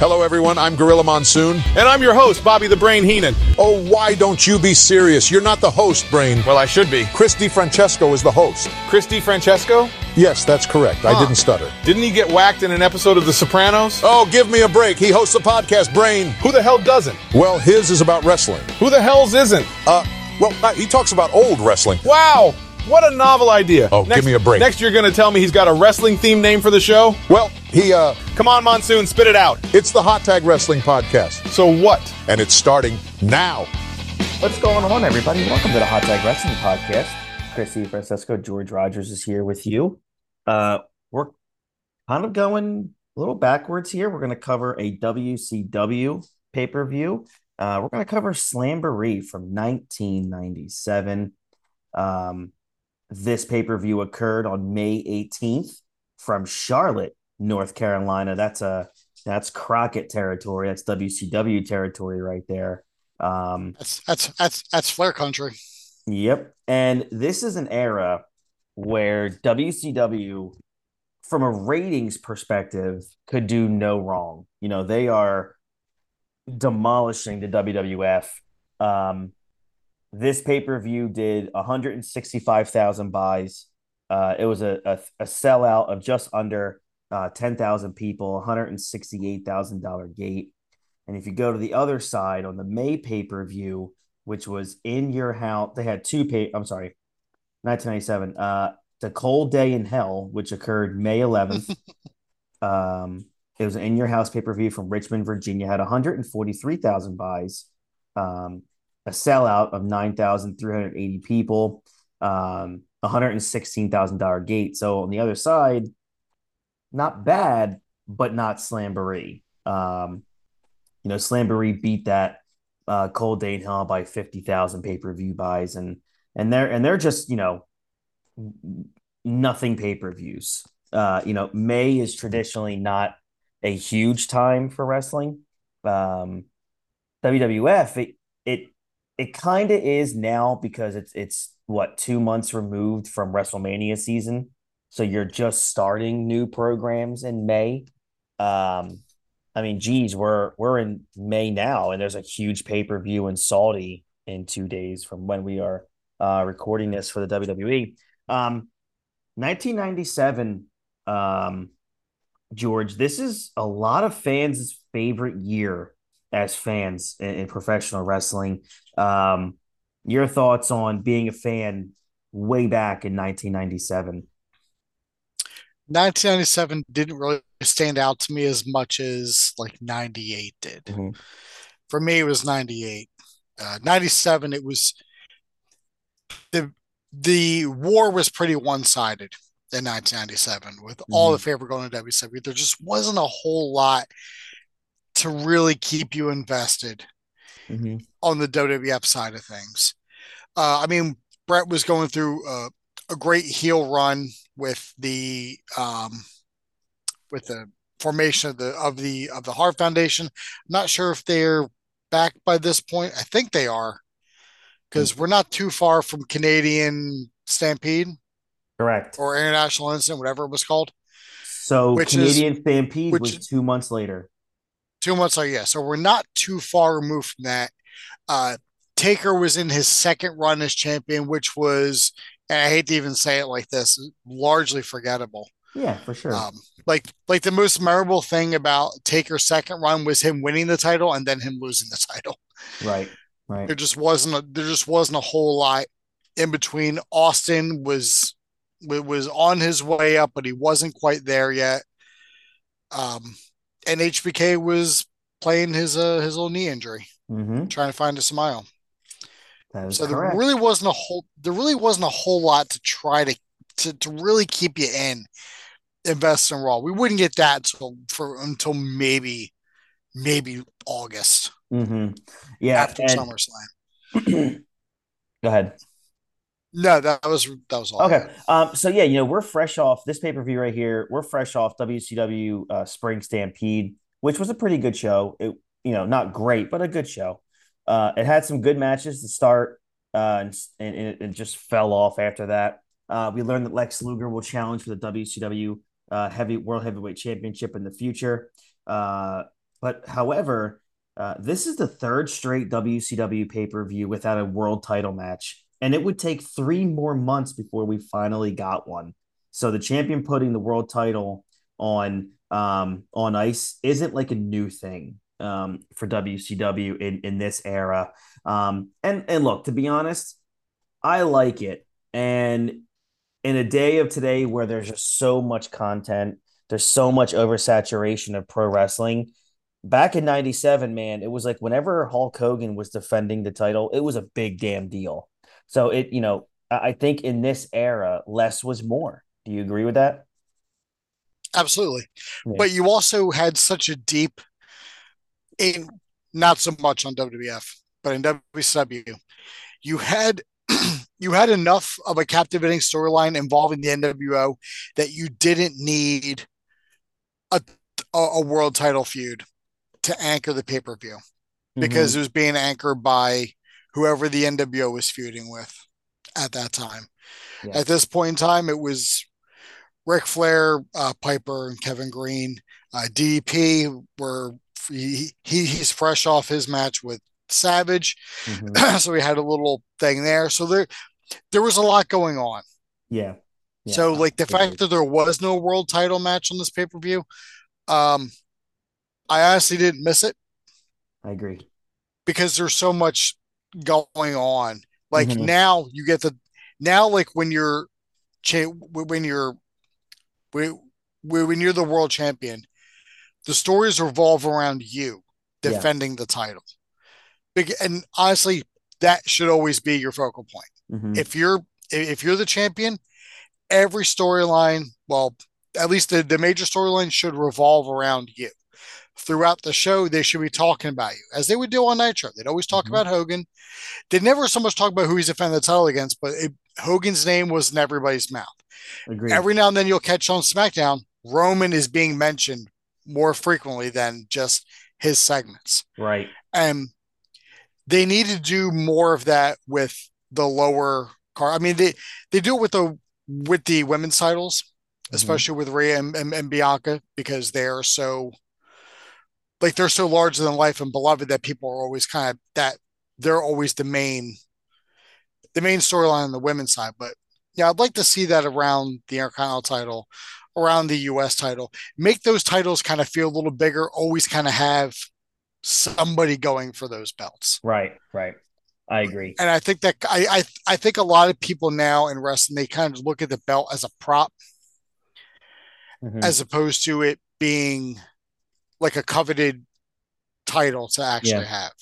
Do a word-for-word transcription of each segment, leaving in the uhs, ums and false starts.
Hello, everyone. I'm Gorilla Monsoon. And I'm your host, Bobby the Brain Heenan. Oh, why don't you be serious? You're not the host, Brain. Well, I should be. Chris DeFrancesco is the host. Chris DeFrancesco? Yes, that's correct. Huh. I didn't stutter. Didn't he get whacked in an episode of The Sopranos? Oh, give me a break. He hosts a podcast, Brain. Who the hell doesn't? Well, his is about wrestling. Who the hell's isn't? Uh, well, uh, he talks about old wrestling. Wow. What a novel idea. Oh, next, give me a break. Next you're going to tell me he's got a wrestling-themed name for the show? Well, he, uh... Come on, Monsoon, spit it out. It's the Hot Tag Wrestling Podcast. So what? And it's starting now. What's going on, everybody? Welcome to the Hot Tag Wrestling Podcast. Chris DeFrancesco, George Rogers is here with you. Uh, we're kind of going a little backwards here. We're going to cover a W C W pay-per-view. Uh, we're going to cover Slamboree from nineteen ninety-seven. Um... This pay-per-view occurred on May eighteenth from Charlotte, North Carolina. That's a that's Crockett territory. That's W C W territory right there. Um, that's that's that's that's Flair country. Yep. And this is an era where W C W, from a ratings perspective, could do no wrong. You know, they are demolishing the W W F. Um, This pay-per-view did one hundred sixty-five thousand buys. Uh, it was a, a, a sellout of just under uh, ten thousand people, one hundred sixty-eight thousand dollars gate. And if you go to the other side on the May pay-per-view, which was in your house, they had two pay. I'm sorry, nineteen ninety-seven. Uh, the Cold Day in Hell, which occurred May eleventh. um, it was an in your house pay-per-view from Richmond, Virginia, had one hundred forty-three thousand buys. Um, A sellout of nine thousand three hundred eighty people, um, one hundred sixteen thousand dollars gate. So on the other side, not bad, but not Slamboree. Um, you know, Slamboree beat that uh, Cold Day in Hell by fifty thousand pay-per-view buys, and and they're and they're just, you know, nothing pay-per-views. Uh, you know, May is traditionally not a huge time for wrestling. Um, W W F it it It kind of is now because it's, it's what, two months removed from WrestleMania season. So you're just starting new programs in May. Um, I mean, geez, we're we're in May now, and there's a huge pay-per-view in Saudi in two days from when we are uh, recording this for the W W E. Um, nineteen ninety-seven, um, George, this is a lot of fans' favorite year as fans in, in professional wrestling. Um, your thoughts on being a fan way back in nineteen ninety-seven? nineteen ninety-seven didn't really stand out to me as much as like ninety-eight did. Mm-hmm. For me, it was ninety-eight. Uh, ninety-seven, it was the the war was pretty one-sided in nineteen ninety-seven with mm-hmm. all the favor going to W C W. There just wasn't a whole lot to really keep you invested mm-hmm. on the W W F side of things. Uh, I mean, Brett was going through a, a great heel run with the um, with the formation of the of the of the Hart Foundation. I'm not sure if they're back by this point. I think they are, because mm-hmm. we're not too far from Canadian Stampede, correct, or International Incident, whatever it was called. So which Canadian is, Stampede which, was two months later. Two months later, yeah. So we're not too far removed from that. Uh, Taker was in his second run as champion, which was, and I hate to even say it like this, largely forgettable. Yeah, for sure. Um, like, like the most memorable thing about Taker's second run was him winning the title and then him losing the title. Right, right. There just wasn't a, there just wasn't a whole lot in between. Austin was was on his way up, but he wasn't quite there yet. Um. And H B K was playing his uh, his little knee injury, mm-hmm. trying to find a smile. That is so correct. There really wasn't a whole there really wasn't a whole lot to try to to, to really keep you in invest in Raw. We wouldn't get that till, for until maybe maybe August. Mm-hmm. Yeah, after and... SummerSlam. Go ahead. No, that was that was all. Okay. Um, so yeah, you know, we're fresh off this pay-per-view right here. We're fresh off W C W uh, Spring Stampede, which was a pretty good show. It, you know, not great, but a good show. Uh, it had some good matches to start, uh, and, and, and it just fell off after that. Uh, we learned that Lex Luger will challenge for the W C W uh, Heavy World Heavyweight Championship in the future. Uh, But however, uh, this is the third straight W C W pay-per-view without a world title match, and it would take three more months before we finally got one. So the champion putting the world title on um, on ice isn't like a new thing um, for W C W in, in this era. Um, and, and look, to be honest, I like it. And in a day of today where there's just so much content, there's so much oversaturation of pro wrestling. Back in ninety-seven, man, it was like whenever Hulk Hogan was defending the title, it was a big damn deal. So it, you know, I think in this era, less was more. Do you agree with that? Absolutely. Yeah. But you also had such a deep, in not so much on W W F, but in W C W, you had you had enough of a captivating storyline involving the N W O that you didn't need a a world title feud to anchor the pay-per-view, because mm-hmm. it was being anchored by whoever the N W O was feuding with at that time. Yeah. At this point in time, it was Ric Flair, uh, Piper, and Kevin Greene. Uh, D D P were he, he he's fresh off his match with Savage, mm-hmm. so we had a little thing there. So there there was a lot going on. Yeah. yeah so like the fact that there was no world title match on this pay-per-view, um, I honestly didn't miss it. I agree, because there's so much going on. Like mm-hmm. now you get the now like when you're cha- when you're when, when you're the world champion, the stories revolve around you defending yeah. the title. And honestly, that should always be your focal point. Mm-hmm. If you're if you're the champion, every storyline, well, at least the, the major storyline should revolve around you. Throughout the show, they should be talking about you, as they would do on Nitro. They'd always talk mm-hmm. about Hogan. They never so much talk about who he's defending the title against, but it, Hogan's name was in everybody's mouth. Agreed. Every now and then you'll catch on SmackDown, Roman is being mentioned more frequently than just his segments. Right. And they need to do more of that with the lower card. I mean, they, they do it with the with the women's titles, mm-hmm. especially with Rhea and, and, and Bianca, because they are so... Like they're so larger than life and beloved that people are always kind of that they're always the main, the main storyline on the women's side. But yeah, I'd like to see that around the Intercontinental title, around the U S title, make those titles kind of feel a little bigger. Always kind of have somebody going for those belts. Right, right. I agree. And I think that I I, I think a lot of people now in wrestling, they kind of look at the belt as a prop, mm-hmm. as opposed to it being like a coveted title to actually yeah. have.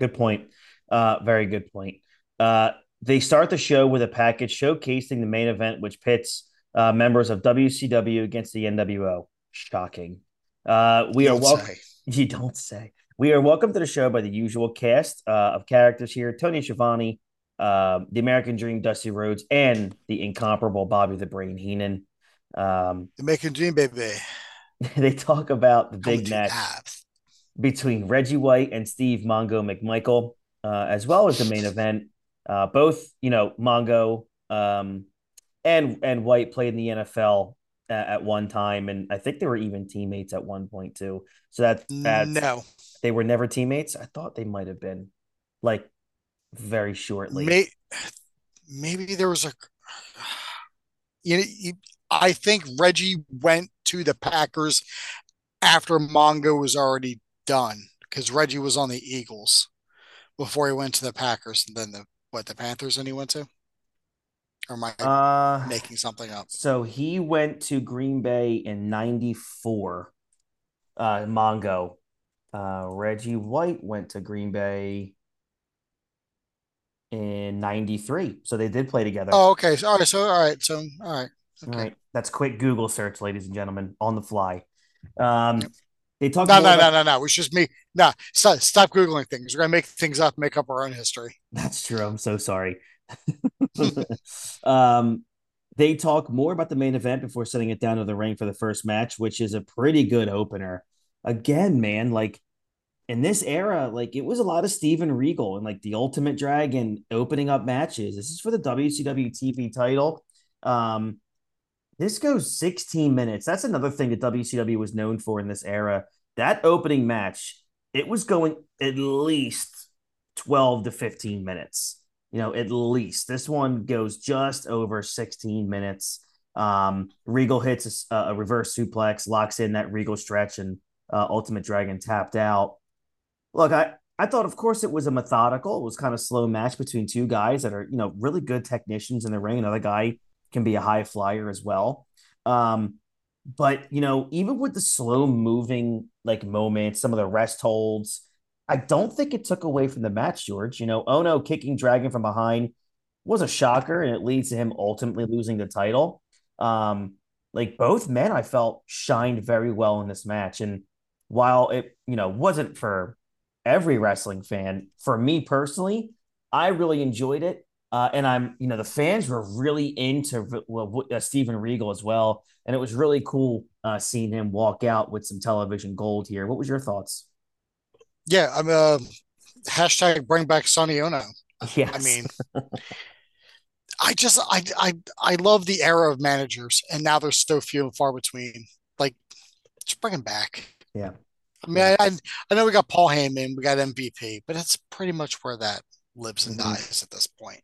Good point. Uh, very good point. Uh, they start the show with a package showcasing the main event, which pits uh, members of W C W against the N W O. Shocking. Uh, we don't are welcome. You don't say. We are welcomed to the show by the usual cast uh, of characters here: Tony Schiavone, uh, the American Dream, Dusty Rhodes, and the incomparable Bobby the Brain Heenan. Um, the American Dream, baby. They talk about the big match between Reggie White and Steve Mongo McMichael, uh, as well as the main event. Uh, both, you know, Mongo um, and and White played in the N F L uh, at one time, and I think they were even teammates at one point too. So that that's, no, they were never teammates. I thought they might have been, like, very shortly. Maybe, maybe there was a, you know. You, I think Reggie went to the Packers after Mongo was already done, because Reggie was on the Eagles before he went to the Packers, and then the what the Panthers, and he went to. Or am I uh, making something up? So he went to Green Bay in ninety-four. Uh, Mongo, uh, Reggie White went to Green Bay in ninety-three. So they did play together. Oh, okay. All right. So all right. So all right. Okay. All right, that's quick Google search, ladies and gentlemen, on the fly. Um, they talk. No, no, about... no, no, no. It's just me. No, stop, stop Googling things. We're gonna make things up, make up our own history. That's true. I'm so sorry. um, they talk more about the main event before sending it down to the ring for the first match, which is a pretty good opener. Again, man, like in this era, like it was a lot of Steven Regal and like the Ultimate Dragon opening up matches. This is for the W C W T V title. Um. This goes sixteen minutes. That's another thing that W C W was known for in this era. that opening match, it was going at least twelve to fifteen minutes. You know, at least. This one goes just over sixteen minutes. Um, Regal hits a, a reverse suplex, locks in that Regal stretch, and uh, Ultimate Dragon tapped out. Look, I, I thought, of course, it was a methodical. It was kind of slow match between two guys that are, you know, really good technicians in the ring. Another guy can be a high flyer as well. Um, but, you know, even with the slow moving, like, moments, some of the rest holds, I don't think it took away from the match, George. You know, Ono kicking Dragon from behind was a shocker, and it leads to him ultimately losing the title. Um, like, both men, I felt, shined very well in this match. And while it, you know, wasn't for every wrestling fan, for me personally, I really enjoyed it. Uh, and I'm, you know, the fans were really into uh, Steven Regal as well. And it was really cool uh, seeing him walk out with some television gold here. What was your thoughts? Yeah, I'm uh, hashtag bring back Sonny Ono. Yes. I mean, I just, I, I, I love the era of managers, and now there's so few and far between. Like, just bring him back. Yeah. I mean, yeah. I, I know we got Paul Heyman, we got M V P, but that's pretty much where that lives and mm-hmm. dies at this point.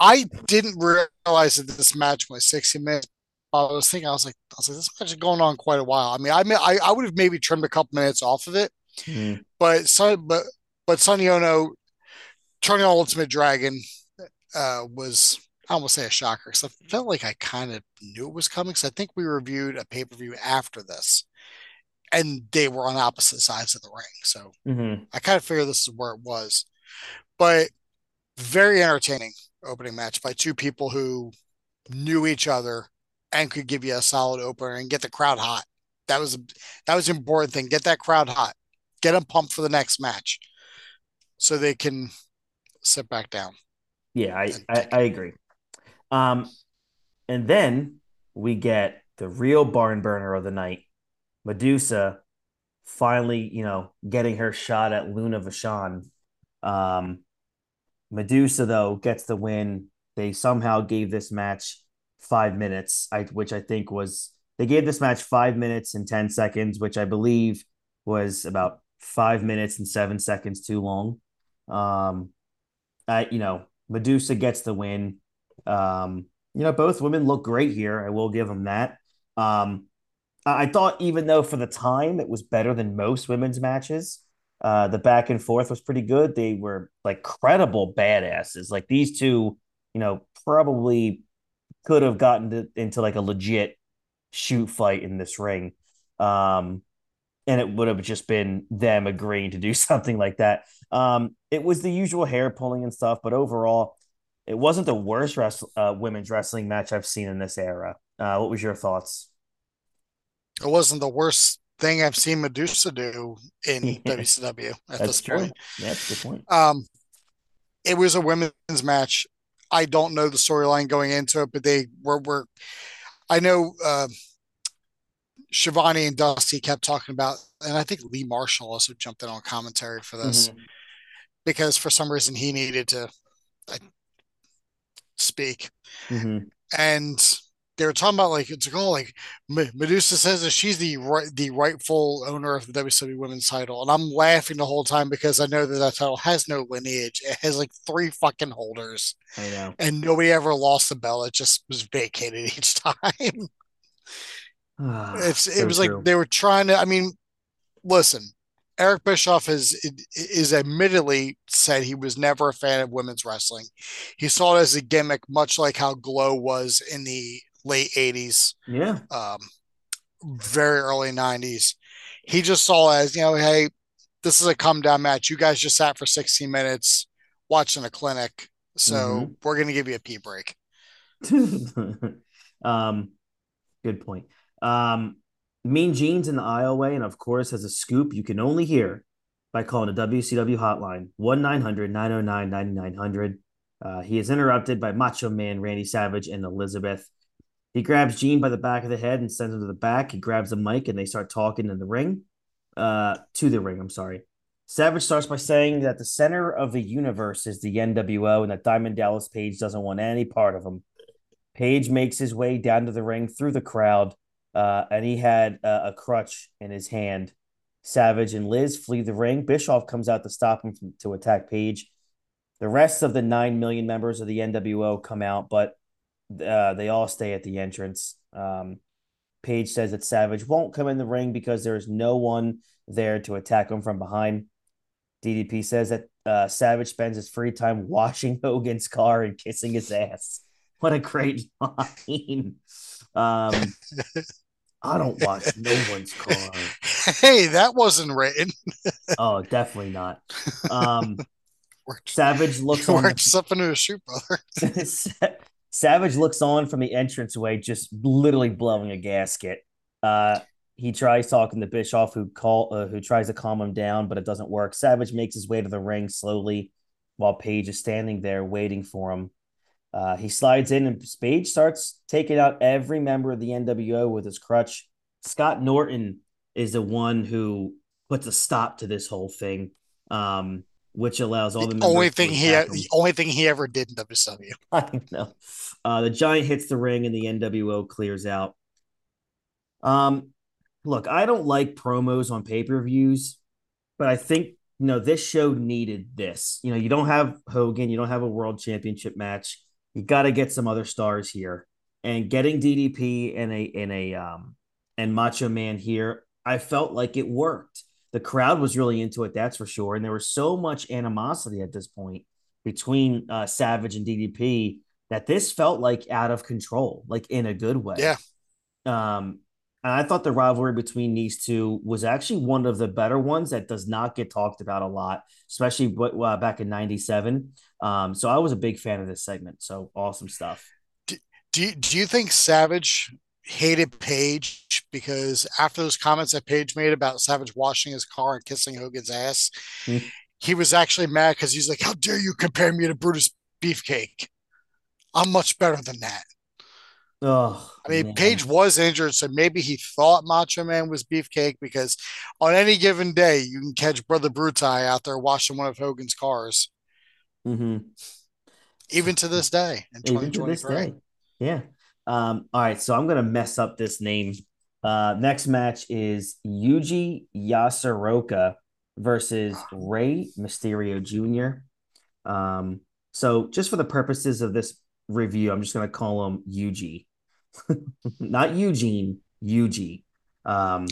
I didn't realize that this match was sixty minutes. I was thinking, I was like, I was like, this match is going on quite a while. I mean, I mean, I, I would have maybe trimmed a couple minutes off of it. Mm-hmm. But son, but but Sonny Ono turning on Ultimate Dragon uh, was, I almost say a shocker, because I felt like I kind of knew it was coming. Because I think we reviewed a pay per view after this, and they were on opposite sides of the ring, so mm-hmm. I kind of figured this is where it was. But very entertaining opening match by two people who knew each other and could give you a solid opener and get the crowd hot. That was that was an important thing. Get that crowd hot. Get them pumped for the next match so they can sit back down. Yeah, I, I, I agree. Um, and then we get the real barn burner of the night. Medusa finally, you know, getting her shot at Luna Vachon. Um, Medusa, though, gets the win. They somehow gave this match five minutes, I, which I think was – they gave this match five minutes and ten seconds, which I believe was about five minutes and seven seconds too long. Um, I, you know, Medusa gets the win. Um, you know, both women look great here. I will give them that. Um, I thought, even though for the time it was better than most women's matches, uh, the back and forth was pretty good. They were like credible badasses. Like, these two, you know, probably could have gotten to, into like a legit shoot fight in this ring. Um, And it would have just been them agreeing to do something like that. Um, it was the usual hair pulling and stuff, but overall, it wasn't the worst rest, uh, women's wrestling match I've seen in this era. Uh, what was your thoughts? It wasn't the worst thing I've seen Medusa do in W C W at this true. point. That's a good point. Um, it was a women's match. I don't know the storyline going into it, but they were, were I know, uh, Shivani and Dusty kept talking about, and I think Lee Marshall also jumped in on commentary for this mm-hmm. because for some reason he needed to like, speak. Mm-hmm. And they were talking about, like, it's like, oh, like Medusa says that she's the right, the rightful owner of the W C W women's title. And I'm laughing the whole time because I know that that title has no lineage. It has like three fucking holders. I know. And nobody ever lost the belt. It just was vacated each time. It's it so was true. Like they were trying to. I mean, listen, Eric Bischoff has is admittedly said he was never a fan of women's wrestling. He saw it as a gimmick, much like how Glow was in the late eighties, yeah, um, very early nineties. He just saw it as, you know, hey, this is a come down match. You guys just sat for sixteen minutes watching a clinic, so mm-hmm. we're going to give you a pee break. um, good point. Um, Mean Gene's in the aisleway, and of course has a scoop you can only hear by calling the W C W hotline one nine hundred nine oh nine nine nine hundred. Uh, he is interrupted by Macho Man Randy Savage and Elizabeth. He grabs Gene by the back of the head and sends him to the back. He grabs the mic and they start talking in the ring. Uh, to the ring, I'm sorry. Savage starts by saying that the center of the universe is the N W O and that Diamond Dallas Page doesn't want any part of him. Page makes his way down to the ring through the crowd. Uh, and he had uh, a crutch in his hand. Savage and Liz flee the ring. Bischoff comes out to stop him from, to attack Page. The rest of the nine million members of the N W O come out, but uh, they all stay at the entrance. Um, Page says that Savage won't come in the ring because there is no one there to attack him from behind. D D P says that uh, Savage spends his free time washing Hogan's car and kissing his ass. What a great line. Um, I don't wash no one's car. Hey, that wasn't written. Oh, definitely not. Um, worked, Savage looks on. Worked up into a shoot, brother. Savage looks on from the entranceway, just literally blowing a gasket. Uh, he tries talking to Bischoff, who call uh, who tries to calm him down, but it doesn't work. Savage makes his way to the ring slowly, while Page is standing there waiting for him. Uh, he slides in, and Page starts taking out every member of the N W O with his crutch. Scott Norton is the one who puts a stop to this whole thing, um, which allows all the, the only thing he him. the only thing he ever did in W C W. I know. Uh, the Giant hits the ring, and the N W O clears out. Um, look, I don't like promos on pay-per-views, but I think you know this show needed this. You know, you don't have Hogan, you don't have a world championship match. You got to get some other stars here, and getting D D P and a and a um and Macho Man here, I felt like it worked. The crowd was really into it, that's for sure. And there was so much animosity at this point between uh, Savage and D D P that this felt like out of control, like in a good way. Yeah. Um, and I thought the rivalry between these two was actually one of the better ones that does not get talked about a lot, especially uh, back in ninety-seven. Um, so I was a big fan of this segment. So awesome stuff. Do, do you, do you think Savage hated Page because after those comments that Page made about Savage washing his car and kissing Hogan's ass, mm-hmm. he was actually mad because he's like, how dare you compare me to Brutus Beefcake? I'm much better than that. Oh, I mean, man. Page was injured, so maybe he thought Macho Man was Beefcake because on any given day, you can catch Brother Brutai out there washing one of Hogan's cars. Mm-hmm. Even to this day in twenty twenty-three. Yeah. Um, all right, so I'm going to mess up this name. Uh, next match is Yuji Yasaroka versus Rey Mysterio Junior Um, so just for the purposes of this review, I'm just going to call him Yuji. Not Eugene, Yuji. Um,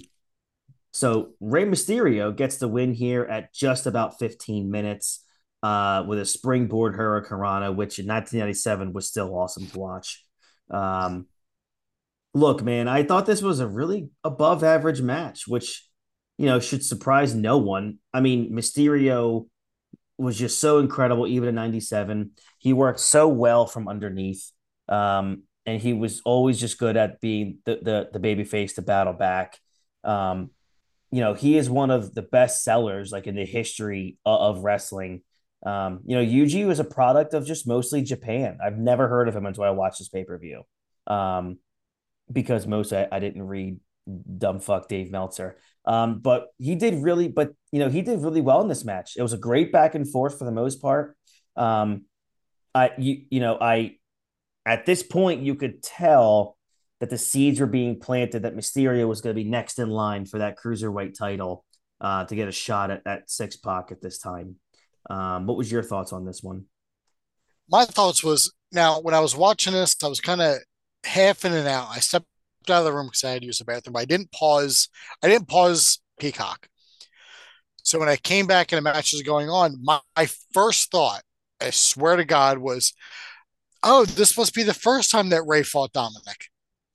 so Rey Mysterio gets the win here at just about fifteen minutes uh, with a springboard hurricanrana, which in nineteen ninety-seven was still awesome to watch. Um, look, man, I thought this was a really above average match, which, you know, should surprise no one. I mean, Mysterio was just so incredible, even in ninety-seven. He worked so well from underneath. Um, and he was always just good at being the, the, the baby face to battle back. Um, you know, he is one of the best sellers, like in the history of, of wrestling. Um, you know, Yuji was a product of just mostly Japan. I've never heard of him until I watched this pay-per-view. Um, because most I, I didn't read dumb fuck Dave Meltzer. Um, but he did really, but you know, he did really well in this match. It was a great back and forth for the most part. Um, I, you, you know, I, at this point you could tell that the seeds were being planted that Mysterio was going to be next in line for that cruiserweight title, uh, to get a shot at, at Syxx Pac at this time. Um, what was your thoughts on this one? My thoughts was, now, when I was watching this, I was kind of half in and out. I stepped out of the room because I had to use the bathroom, but I didn't pause. I didn't pause Peacock. So when I came back and the match was going on, my, my first thought, I swear to God, was, oh, this must be the first time that Rey fought Dominic.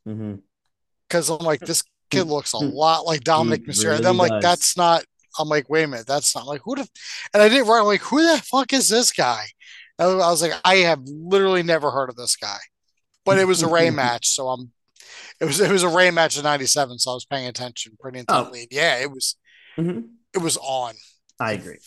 Because mm-hmm. I'm like, this kid looks a lot like Dominic Mysterio. Really and I'm like, does. that's not. I'm like, wait a minute, that's not like who the, and I didn't write. I'm like, who the fuck is this guy? And I was like, I have literally never heard of this guy, but it was a Rey match, so I'm. It was it was a Rey match in ninety-seven, so I was paying attention pretty intently. Oh. Yeah, it was. Mm-hmm. It was on. I agree.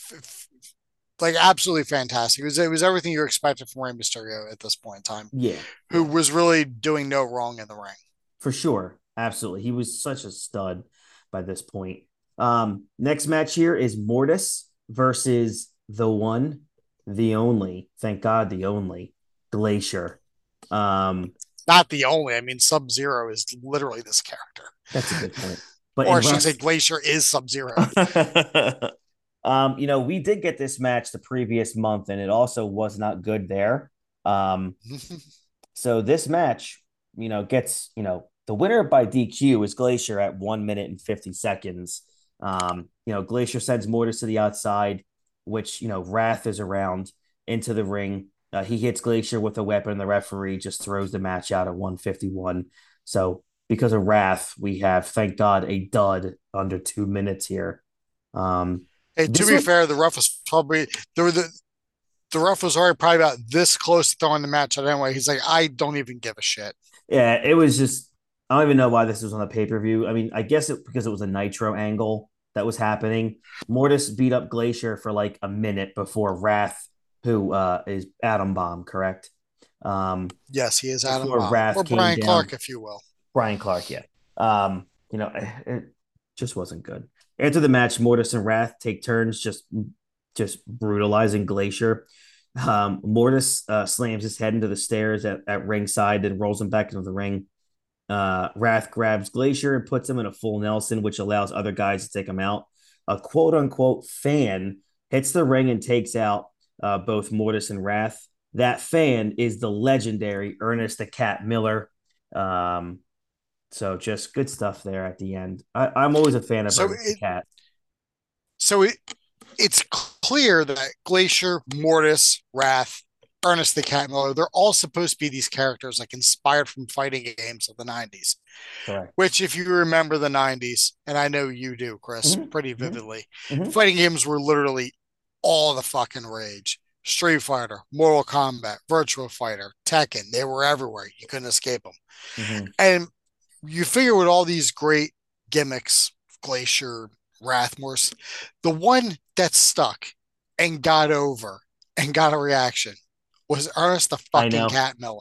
Like absolutely fantastic. It was it was everything you expected from Rey Mysterio at this point in time. Yeah, who was really doing no wrong in the ring for sure. Absolutely, he was such a stud by this point. Um, next match here is Mortis versus the one, the only, thank God, the only Glacier. Um, not the only, I mean, Sub-Zero is literally this character. That's a good point. But or I should say Glacier is Sub-Zero. um, you know, we did get this match the previous month, and it also was not good there. Um, so this match, you know, gets, you know, the winner by D Q is Glacier at one minute and fifty seconds. Um, you know, Glacier sends Mortis to the outside, which, you know, Wrath is around into the ring. Uh, he hits Glacier with a weapon, and the referee just throws the match out at one fifty-one. So because of Wrath, we have, thank God, a dud under two minutes here. Um, hey, to be was- fair, the ref was probably there were the the ref was already probably about this close to throwing the match out anyway. He's like, I don't even give a shit. Yeah, it was just, I don't even know why this was on the pay-per-view. I mean, I guess it because it was a Nitro angle that was happening. Mortis beat up Glacier for like a minute before Wrath, who uh, is Atom Bomb, correct? Um, yes, he is Atom Bomb. Wrath or Brian down. Clark, if you will. Brian Clark, yeah. Um, you know, it, it just wasn't good. After the match, Mortis and Wrath take turns just just brutalizing Glacier. Um, Mortis uh, slams his head into the stairs at, at ringside, then rolls him back into the ring. Uh, Wrath grabs Glacier and puts him in a full Nelson, which allows other guys to take him out. A quote-unquote fan hits the ring and takes out uh, both Mortis and Wrath. That fan is the legendary Ernest the Cat Miller. Um, so just good stuff there at the end. I, I'm always a fan of so Ernest it, the Cat. So it, it's clear that Glacier, Mortis, Wrath, Ernest the Cat Miller, they're all supposed to be these characters like inspired from fighting games of the nineties. Correct. Which, if you remember the nineties, and I know you do, Chris, mm-hmm. pretty vividly, mm-hmm. fighting games were literally all the fucking rage. Street Fighter, Mortal Kombat, Virtua Fighter, Tekken, they were everywhere. You couldn't escape them. Mm-hmm. And you figure with all these great gimmicks, Glacier, Wrath, Mortis, the one that stuck and got over and got a reaction was Ernest the fucking Cat Miller.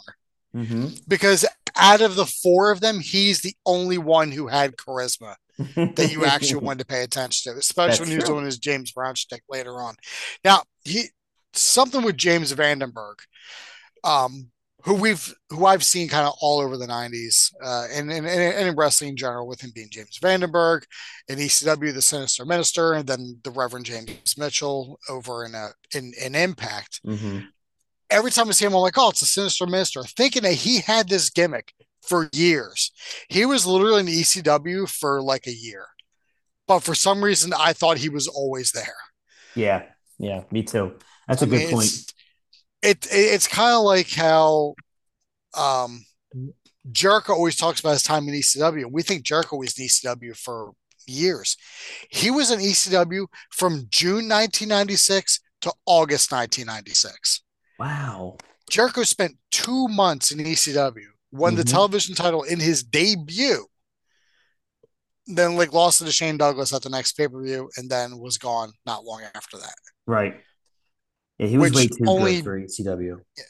Mm-hmm. Because out of the four of them, he's the only one who had charisma that you actually wanted to pay attention to, especially That's when he was true. doing his James Brown shtick later on. Now, he something with James Vandenberg, um, who we've who I've seen kind of all over the nineties, uh, and, and, and in wrestling in general, with him being James Vandenberg in E C W, the Sinister Minister, and then the Reverend James Mitchell over in a in, in Impact. Mm-hmm. Every time I see him, I'm like, oh, it's a Sinister Minister. Thinking that he had this gimmick for years. He was literally in E C W for like a year. But for some reason, I thought he was always there. Yeah. Yeah, me too. That's a I good mean, point. It's, it, it It's kind of like how um, Jericho always talks about his time in E C W. We think Jericho was in E C W for years. He was in E C W from June nineteen ninety-six to August nineteen ninety-six. Wow. Jericho spent two months in E C W, won mm-hmm. the television title in his debut, then like lost it to Shane Douglas at the next pay-per-view, and then was gone not long after that. Right. Yeah, he was which way too only, good for E C W. Yeah,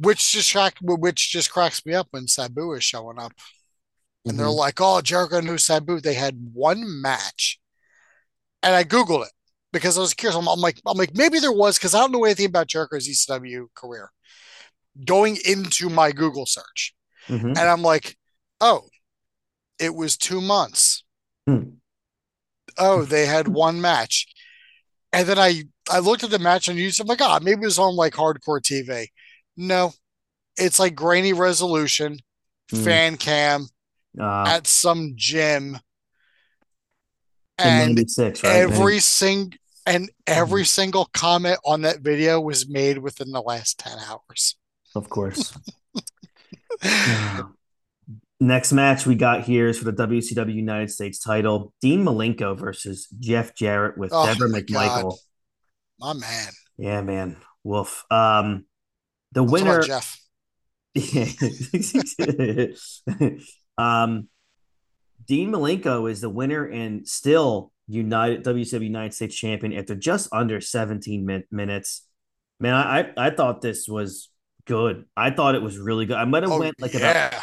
which just shock, which just cracks me up when Sabu is showing up. Mm-hmm. And they're like, oh, Jericho knew Sabu. They had one match. And I Googled it. Because I was curious, I'm, I'm like, I'm like, maybe there was, because I don't know anything about Jericho's E C W career. Going into my Google search, mm-hmm. and I'm like, oh, it was two months. Mm. Oh, they had one match, and then I I looked at the match on YouTube. I'm like, ah, oh, maybe it was on like hardcore T V. No, it's like grainy resolution, mm. fan cam, uh. at some gym. And ninety-six, right, every sing and every mm-hmm. single comment on that video was made within the last ten hours. Of course. uh, next match we got here is for the W C W United States title: Dean Malenko versus Jeff Jarrett with oh, Deborah my McMichael. God. My man. Yeah, man. Wolf. Um, the I'll winner. Jeff. um. Dean Malenko is the winner and still United W C W United States champion after just under seventeen minutes. Man, I I thought this was good. I thought it was really good. I might have oh, went like yeah. about.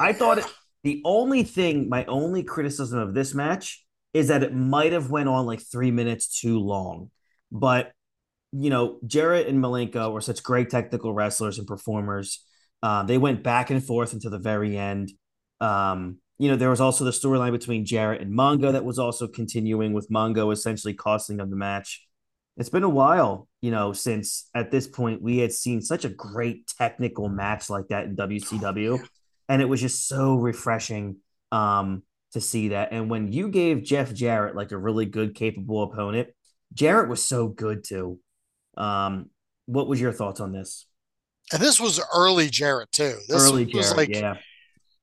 I thought it, the only thing, my only criticism of this match is that it might have went on like three minutes too long. But you know, Jarrett and Malenko were such great technical wrestlers and performers. Uh, they went back and forth until the very end. Um, you know, there was also the storyline between Jarrett and Mongo that was also continuing, with Mongo essentially costing them the match. It's been a while, you know, since at this point we had seen such a great technical match like that in W C W. Oh, and it was just so refreshing um, to see that. And when you gave Jeff Jarrett like a really good, capable opponent, Jarrett was so good too. Um, what was your thoughts on this? And this was early Jarrett too. This early was Jarrett, like, yeah.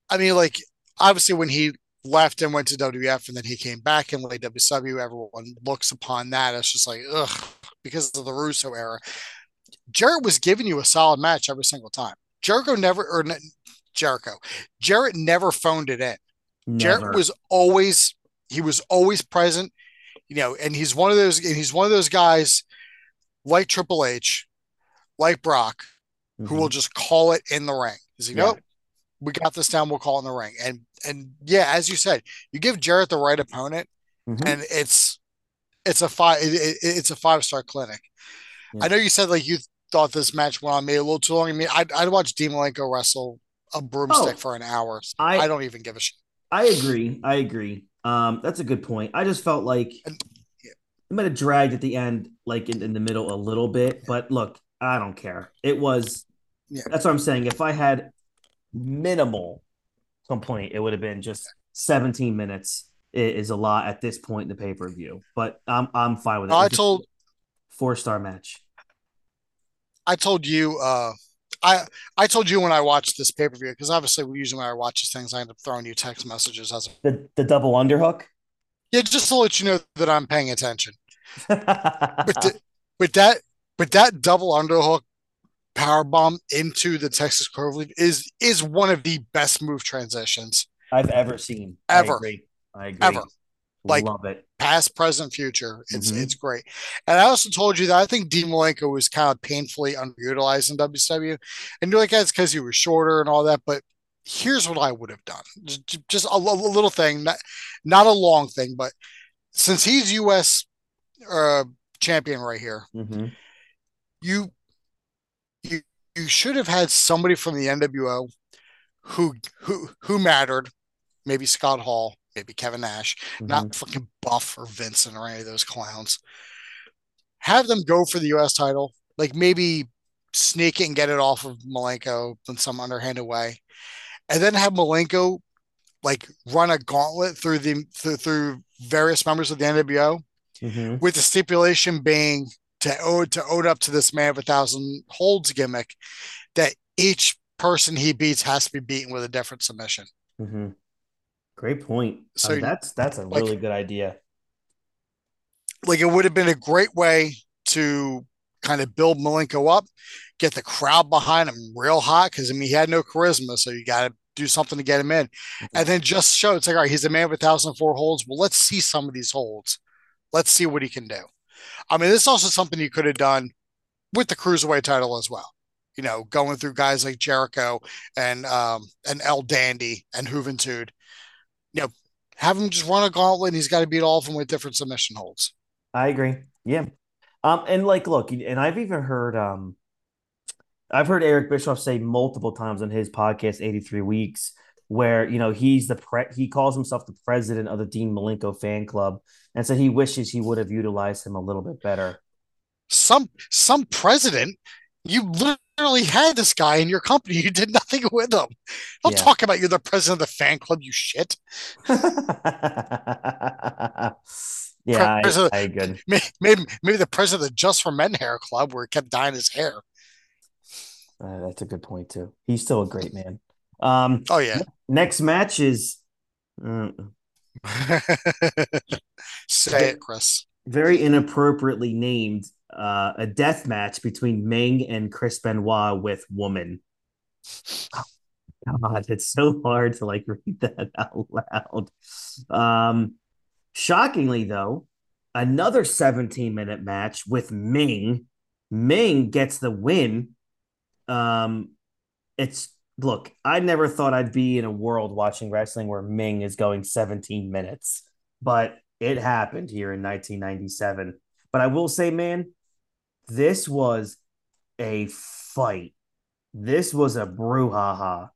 I mean, like, obviously when he left and went to W W F and then he came back and laid W C W, everyone looks upon that as just like, ugh, because of the Russo era. Jarrett was giving you a solid match every single time. Jericho never, or Jericho, Jarrett never phoned it in. Never. Jarrett was always, he was always present, you know, and he's one of those, and he's one of those guys like Triple H, like Brock, mm-hmm. who will just call it in the ring. Is he, yeah. nope, we got this down, we'll call in the ring. And, and yeah, as you said, you give Jarrett the right opponent, mm-hmm. and it's, it's a five, it, it's a five-star clinic. Yeah. I know you said like you thought this match went on maybe a little too long. I mean, I'd, I'd watch Dean Malenko wrestle a broomstick oh, for an hour. So I, I don't even give a shit. I agree. I agree. Um, that's a good point. I just felt like and, yeah. it might have dragged at the end, like in, in the middle a little bit, yeah. but look, I don't care. It was, yeah. that's what I'm saying. If I had minimal complaint, it would have been just seventeen minutes is a lot at this point in the pay-per-view, but I'm, I'm fine with it. I told four-star match. I told you, uh, I, I told you when I watched this pay-per-view, because obviously we usually when I watch these things, I end up throwing you text messages as a, the, the double underhook. Yeah. Just to let you know that I'm paying attention. but, the, but that, but that double underhook powerbomb into the Texas Curve is is one of the best move transitions I've ever seen. Ever. I agree. I agree. Ever. Like, love it. Past, present, future. It's mm-hmm. it's great. And I also told you that I think Dean Malenko was kind of painfully underutilized in W C W. And you're like, that's because he was shorter and all that. But here's what I would have done. Just, just a, a little thing, not, not a long thing, but since he's U S uh, champion right here, mm-hmm. you You, you should have had somebody from the N W O who who who mattered, maybe Scott Hall, maybe Kevin Nash, mm-hmm. not fucking Buff or Vincent or any of those clowns. Have them go for the U S title, like maybe sneak it and get it off of Malenko in some underhanded way, and then have Malenko like run a gauntlet through the through, through various members of the N W O, mm-hmm. with the stipulation being to ode to ode up to this man of a thousand holds gimmick, that each person he beats has to be beaten with a different submission. Mm-hmm. Great point. So um, that's, that's a like, really good idea. Like, it would have been a great way to kind of build Malenko up, get the crowd behind him real hot. Cause I mean, he had no charisma. So you got to do something to get him in, mm-hmm. and then just show it's like, all right, he's a man of a thousand four holds. Well, let's see some of these holds. Let's see what he can do. I mean, this is also something you could have done with the Cruiserweight title as well. You know, going through guys like Jericho and um, and El Dandy and Juventud. You know, have him just run a gauntlet and he's got to beat all of them with different submission holds. I agree. Yeah. Um, and like, look, and I've even heard, um, I've heard Eric Bischoff say multiple times on his podcast, eighty-three weeks, where, you know, he's the pre- he calls himself the president of the Dean Malenko fan club, and so he wishes he would have utilized him a little bit better. Some some president, you literally had this guy in your company. You did nothing with him. Don't yeah. talk about you're the president of the fan club, you shit. yeah, president, I, I good. Maybe, maybe the president of the Just for Men hair club where he kept dyeing his hair. Uh, that's a good point, too. He's still a great man. Um, oh, yeah. Next match is uh, say it, Chris. Very inappropriately named uh, a death match between Meng and Chris Benoit with woman. Oh, God, it's so hard to like read that out loud. Um, shockingly, though, another seventeen minute match with Meng. Meng gets the win. Um, it's Look, I never thought I'd be in a world watching wrestling where Meng is going seventeen minutes, but it happened here in nineteen ninety-seven. But I will say, man, this was a fight. This was a brouhaha.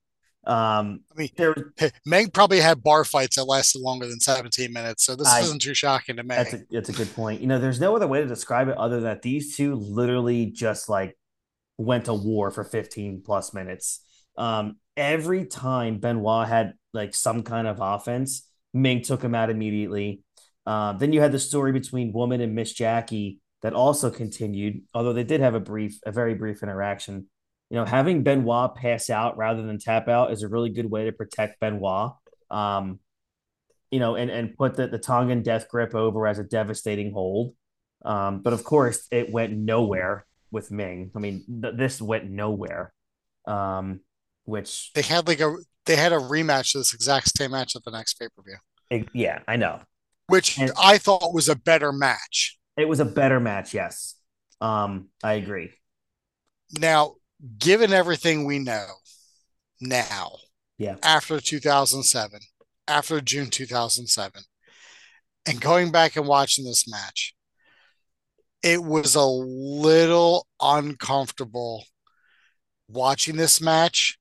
Um, I mean, there, Meg probably had bar fights that lasted longer than seventeen minutes, so this I, isn't too shocking to Meg. That's a, that's a good point. You know, there's no other way to describe it other than that these two literally just like went to war for fifteen plus minutes. Um, every time Benoit had like some kind of offense, Ming took him out immediately. Uh, then you had the story between Woman and Miss Jackie that also continued, although they did have a brief, a very brief interaction. You know, having Benoit pass out rather than tap out is a really good way to protect Benoit, um, you know, and, and put the, the Tongan death grip over as a devastating hold. Um, but, of course, it went nowhere with Ming. I mean, th- this went nowhere, um, which... They had like a they had a rematch of this exact same match at the next pay-per-view. It, yeah, I know. Which and I thought was a better match. It was a better match, yes. Um, I agree. Now... Given everything we know now, yeah, after two thousand seven, after June two thousand seven, and going back and watching this match, it was a little uncomfortable watching this match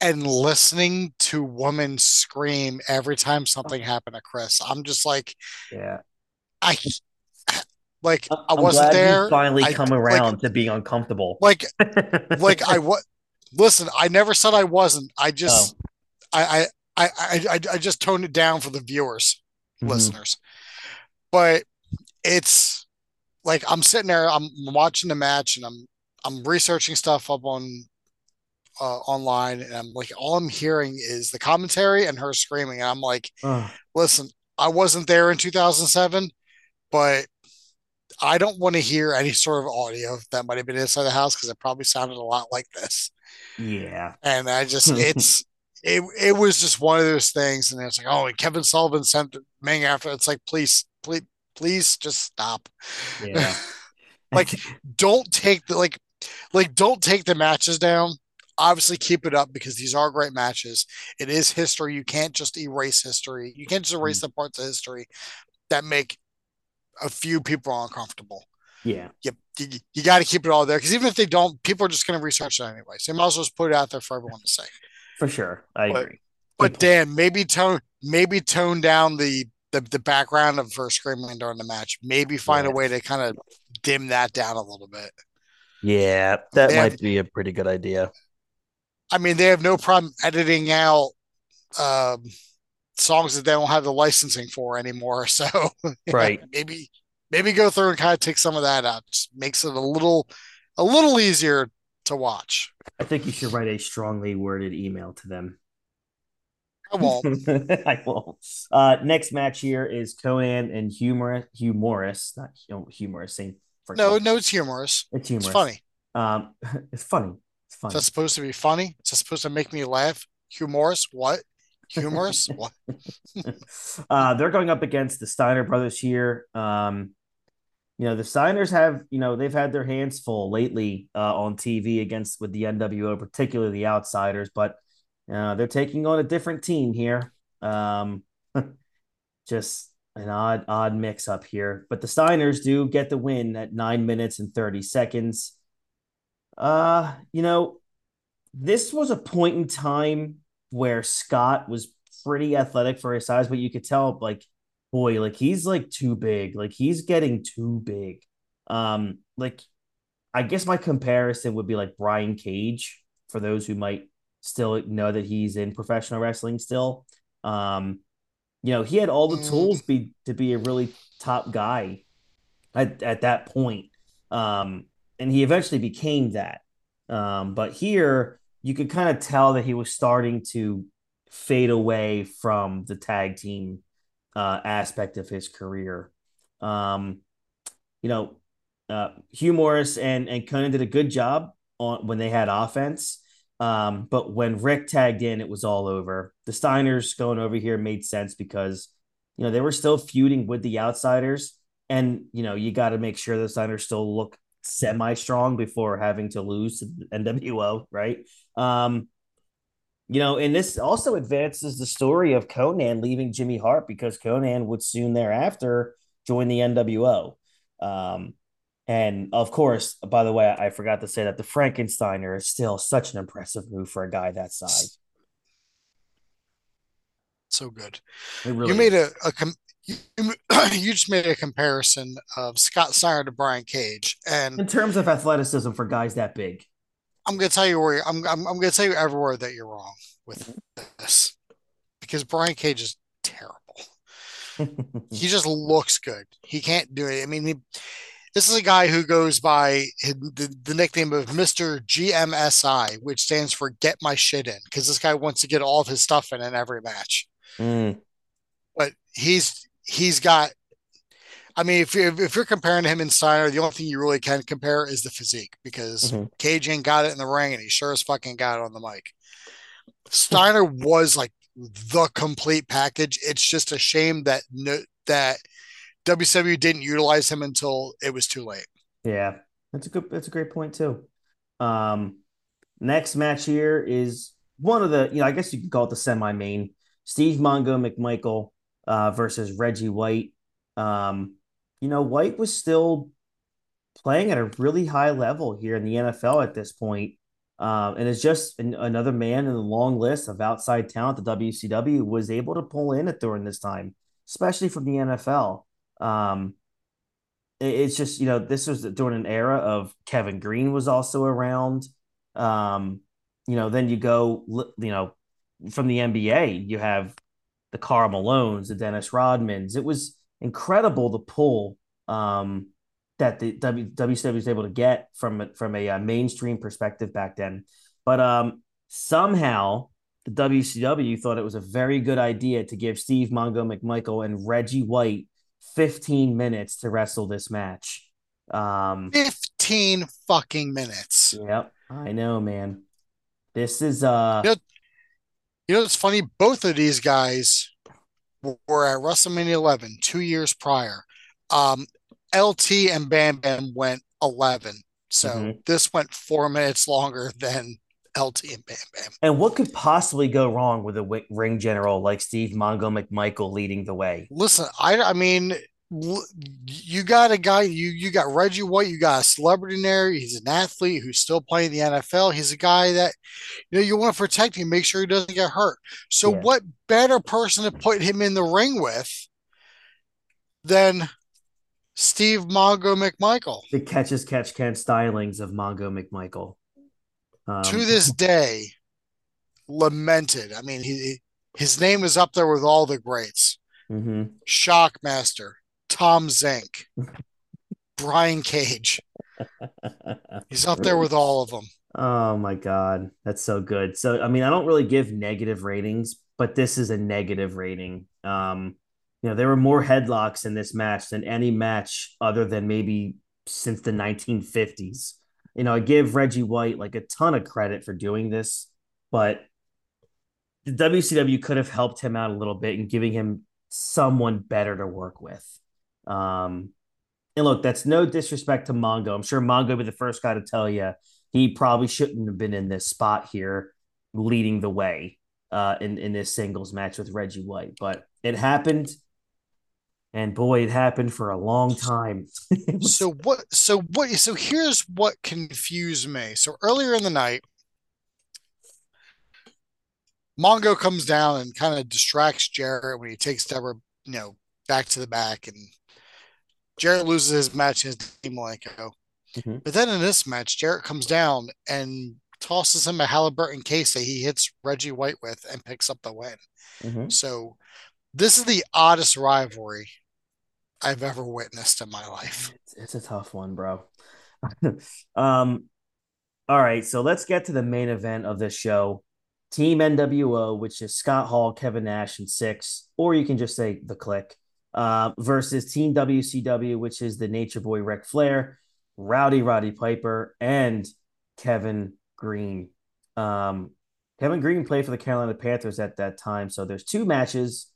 and listening to women scream every time something happened to Chris. I'm just like, yeah, I Like I I'm wasn't glad there. You finally, I, come around like, to being uncomfortable. Like, like I was. Listen, I never said I wasn't. I just, oh. I, I, I, I, I just toned it down for the viewers, mm-hmm. listeners. But it's like I'm sitting there. I'm watching the match, and I'm, I'm researching stuff up on, uh, online, and I'm like, all I'm hearing is the commentary and her screaming. And I'm like, oh. Listen, I wasn't there in two thousand seven, but. I don't want to hear any sort of audio that might have been inside the house because it probably sounded a lot like this. Yeah. And I just, it's, it it was just one of those things. And it's like, oh, and Kevin Sullivan sent Ming after. It's like, please, please, please just stop. Yeah. Like, don't take the, like, like, don't take the matches down. Obviously keep it up because these are great matches. It is history. You can't just erase history. You can't just erase mm-hmm. the parts of history that make a few people uncomfortable. Yeah. Yep. You, you, you got to keep it all there because even if they don't, people are just going to research it anyway. So you might as well just put it out there for everyone to say. For sure. I but, agree. But Good Dan, point. maybe tone maybe tone down the, the, the background of her screaming during the match. Maybe find yeah. a way to kind of dim that down a little bit. Yeah. That they might have, be a pretty good idea. I mean, they have no problem editing out um, songs that they don't have the licensing for anymore, so right. maybe maybe go through and kind of take some of that out. Just makes it a little a little easier to watch. I think you should write a strongly worded email to them. I won't. I won't. Uh, next match here is Conan and humorous humorous not humorous same no me. no it's humorous it's humorous it's funny um it's funny it's funny. Is that supposed to be funny? Is that supposed to make me laugh? Humorous what? Humorous. uh, they're going up against the Steiner brothers here. Um, you know, the Steiners have, you know, they've had their hands full lately uh, on T V against with the N W O, particularly the Outsiders, but uh, they're taking on a different team here. Um, just an odd, odd mix up here, but the Steiners do get the win at nine minutes and thirty seconds. Uh, you know, this was a point in time where Scott was pretty athletic for his size, but you could tell, like, boy, like, he's, like, too big. Like, he's getting too big. Um, like, I guess my comparison would be, like, Brian Cage, for those who might still know that he's in professional wrestling still. Um, you know, he had all the tools be, to be a really top guy at, at that point. Um, and he eventually became that. Um, but here... you could kind of tell that he was starting to fade away from the tag team uh, aspect of his career. Um, you know, uh, Hugh Morris and, and Conan did a good job on when they had offense. Um, but when Rick tagged in, it was all over. The Steiners going over here made sense because, you know, they were still feuding with the Outsiders. And, you know, you got to make sure the Steiners still look semi-strong before having to lose to the N W O, right? Um, you know, and this also advances the story of Conan leaving Jimmy Hart because Conan would soon thereafter join the N W O. Um, and, of course, by the way, I forgot to say that the Frankensteiner is still such an impressive move for a guy that size. so good. It really you made is. a, a com- you, you just made a comparison of Scott Steiner to Brian Cage, and in terms of athleticism for guys that big, I'm going to tell you where you're, I'm, I'm. I'm going to tell you everywhere that you're wrong with this, because Brian Cage is terrible. He just looks good. He can't do it. I mean, he, this is a guy who goes by his, the, the nickname of Mister G M S I, which stands for Get My Shit In, because this guy wants to get all of his stuff in in every match. Mm. But he's he's got, I mean, if you're, if you're comparing him and Steiner, the only thing you really can compare is the physique, because mm-hmm. Cage ain't got it in the ring, and he sure as fucking got it on the mic. Steiner was like the complete package. It's just a shame that no, that W C W didn't utilize him until it was too late. Yeah, that's a good. That's a great point too. Um, next match here is one of the, you know, I guess you could call it the semi-main. Steve Mongo McMichael uh, versus Reggie White. Um, you know, White was still playing at a really high level here in the N F L at this point. Um, and it's just an, another man in the long list of outside talent that W C W was able to pull in at during this time, especially from the N F L. Um, it, it's just, you know, this was during an era of Kevin Greene was also around. Um, you know, then you go, you know, from the N B A, you have the Karl Malones, the Dennis Rodmans. It was incredible the pull um that the W C W was able to get from, from a uh, mainstream perspective back then. But um, somehow the W C W thought it was a very good idea to give Steve Mongo McMichael and Reggie White fifteen minutes to wrestle this match. Um, fifteen fucking minutes. Yep. I know, man. This is... Uh, you know, you know, it's funny. Both of these guys were at WrestleMania eleven, two years prior. Um, L T and Bam Bam went eleven, so mm-hmm. this went four minutes longer than L T and Bam Bam. And what could possibly go wrong with a ring general like Steve Mongo McMichael leading the way? Listen, I, I mean, you got a guy, you you got Reggie White, you got a celebrity there. He's an athlete who's still playing the N F L. He's a guy that you know you want to protect him, make sure he doesn't get hurt. So, yeah. What better person to put him in the ring with than Steve Mongo McMichael? The catches catch can stylings of Mongo McMichael. Um, to this day, lamented. I mean, he his name is up there with all the greats. Mm-hmm. Shockmaster, Tom Zink, Brian Cage. He's up there with all of them. Oh, my God. That's so good. So, I mean, I don't really give negative ratings, but this is a negative rating. Um You know, there were more headlocks in this match than any match other than maybe since the nineteen fifties. You know, I give Reggie White like a ton of credit for doing this, but the W C W could have helped him out a little bit and giving him someone better to work with. Um, and look, that's no disrespect to Mongo. I'm sure Mongo would be the first guy to tell you he probably shouldn't have been in this spot here leading the way uh, in, in this singles match with Reggie White, but it happened. And boy, it happened for a long time. so what? So what? So here's what confused me. So earlier in the night, Mongo comes down and kind of distracts Jarrett when he takes Deborah, you know, back to the back, and Jarrett loses his match against Dean Malenko. Mm-hmm. But then in this match, Jarrett comes down and tosses him a Halliburton case that he hits Reggie White with and picks up the win. Mm-hmm. So this is the oddest rivalry I've ever witnessed in my life. It's, it's a tough one, bro. um, all right, so let's get to the main event of this show. Team N W O, which is Scott Hall, Kevin Nash, and Syxx, or you can just say The Click, uh, versus Team W C W, which is the Nature Boy Ric Flair, Rowdy Roddy Piper, and Kevin Greene. Um, Kevin Greene played for the Carolina Panthers at that time, so there's two matches,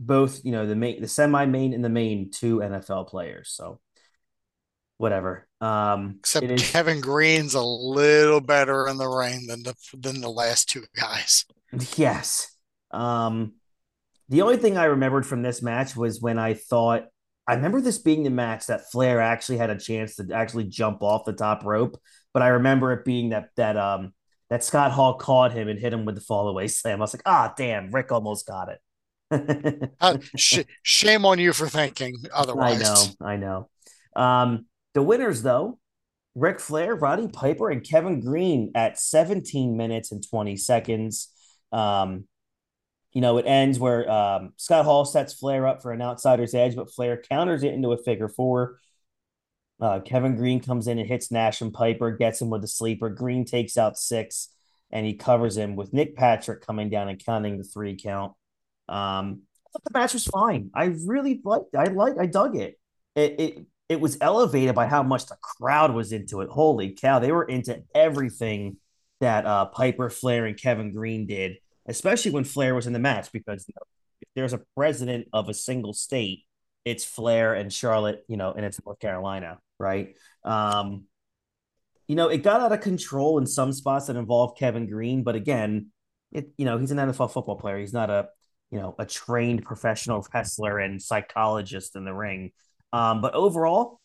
both, you know, the main, the semi-main and the main, two N F L players. So whatever. Um, Except is, Kevin Green's a little better in the ring than the than the last two guys. Yes. Um, the only thing I remembered from this match was when I thought I remember this being the match that Flair actually had a chance to actually jump off the top rope, but I remember it being that that um that Scott Hall caught him and hit him with the fall away slam. I was like, ah, damn, Rick almost got it. uh, sh- shame on you for thinking otherwise. I know, I know. Um, the winners, though, Ric Flair, Roddy Piper, and Kevin Greene at seventeen minutes and twenty seconds. Um, you know, it ends where um, Scott Hall sets Flair up for an outsider's edge, but Flair counters it into a figure four. Uh, Kevin Greene comes in and hits Nash and Piper, gets him with a sleeper. Greene takes out Syxx, and he covers him with Nick Patrick coming down and counting the three count. Um, I thought the match was fine. I really liked I liked, I dug it. It it it was elevated by how much the crowd was into it. Holy cow, they were into everything that uh, Piper, Flair, and Kevin Greene did, especially when Flair was in the match, because you know, if there's a president of a single state, it's Flair and Charlotte, you know, and it's North Carolina, right? Um, you know, it got out of control in some spots that involved Kevin Greene, but again, it you know, he's an N F L football player. He's not a you know, a trained professional wrestler and psychologist in the ring. Um, but overall,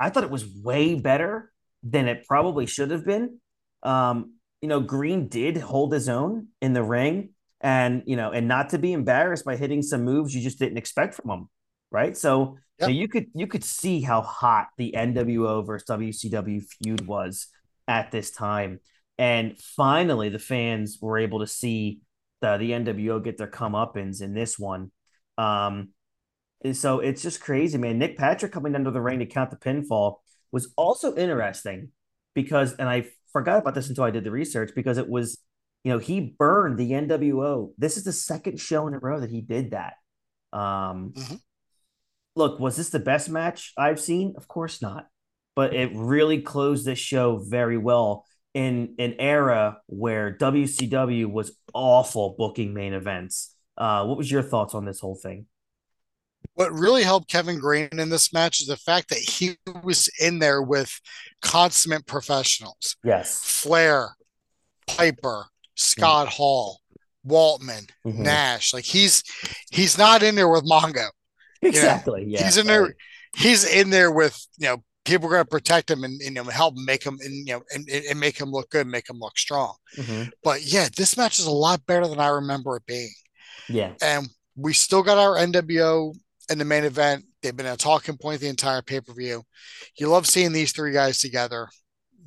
I thought it was way better than it probably should have been. Um, you know, Greene did hold his own in the ring and, you know, and not to be embarrassed by hitting some moves you just didn't expect from him, right? So, yep. so you could you could see how hot the N W O versus W C W feud was at this time. And finally, the fans were able to see The, the N W O get their comeuppance in this one. Um, and so it's just crazy, man. Nick Patrick coming down to the ring to count the pinfall was also interesting because, and I forgot about this until I did the research, because it was, you know, he burned the N W O. This is the second show in a row that he did that. Um, mm-hmm. Look, was this the best match I've seen? Of course not. But it really closed this show very well. In an era where W C W was awful booking main events. Uh, what was your thoughts on this whole thing? What really helped Kevin Greene in this match is the fact that he was in there with consummate professionals. Yes. Flair, Piper, Scott mm-hmm. Hall, Waltman, mm-hmm. Nash. Like he's he's not in there with Mongo. Exactly. You know? Yeah. He's in there, right. He's in there with, you know, people are going to protect him and, you know, help make him and, you know, and, and make him look good, make him look strong. Mm-hmm. But yeah, this match is a lot better than I remember it being. Yeah. And we still got our N W O in the main event. They've been a talking point the entire pay-per-view. You love seeing these three guys together,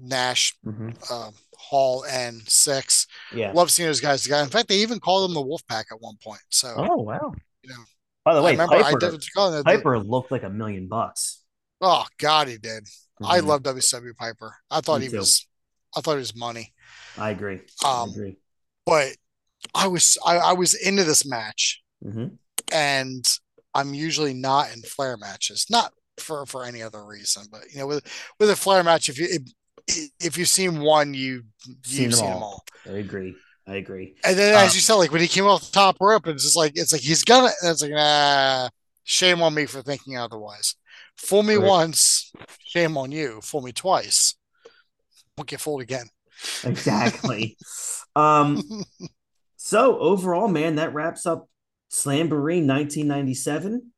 Nash, mm-hmm. uh, Hall, and Syxx. Yeah. Love seeing those guys together. In fact, they even called them the Wolfpack at one point. So, oh, wow. You know, by the way, I remember Piper, I Piper looked like a million bucks. Oh God, he did. Mm-hmm. I love W C W Piper. I thought Me he too. was, I thought he was money. I agree. Um, I agree. But I was, I, I was into this match, mm-hmm. and I'm usually not in Flair matches, not for, for any other reason, but you know, with with a Flair match, if you if, if you've seen one, you you've seen, them, seen all. them all. I agree. I agree. And then, um, as you said, like when he came off the top rope, it's just like it's like he's gonna. And it's like nah, shame on me for thinking otherwise. Fool me right. once, shame on you. Fool me twice, won't get fooled again. Exactly. um, so overall, man, that wraps up Slamboree nineteen ninety-seven.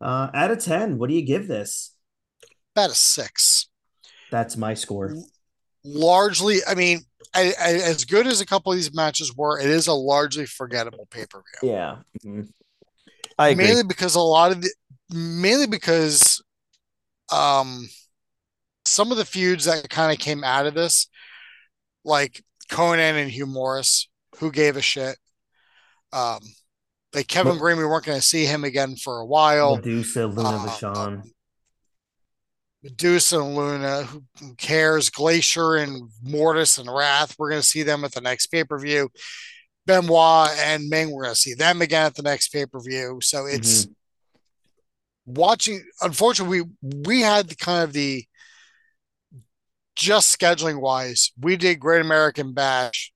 Uh, out of ten, what do you give this? About a six. That's my score. Largely, I mean, I, I, as good as a couple of these matches were, it is a largely forgettable pay-per-view. Yeah. Mm-hmm. I agree. Mainly because a lot of the Mainly because um, some of the feuds that kind of came out of this, like Conan and Hugh Mortis, who gave a shit? Um, like Kevin Greene, we weren't going to see him again for a while. Medusa, Luna, uh, Vachon. Medusa and Luna, who, who cares? Glacier and Mortis and Wrath, we're going to see them at the next pay-per-view. Benoit and Ming, we're going to see them again at the next pay-per-view. So it's... Mm-hmm. Watching, unfortunately, we, we had kind of the just scheduling wise, we did Great American Bash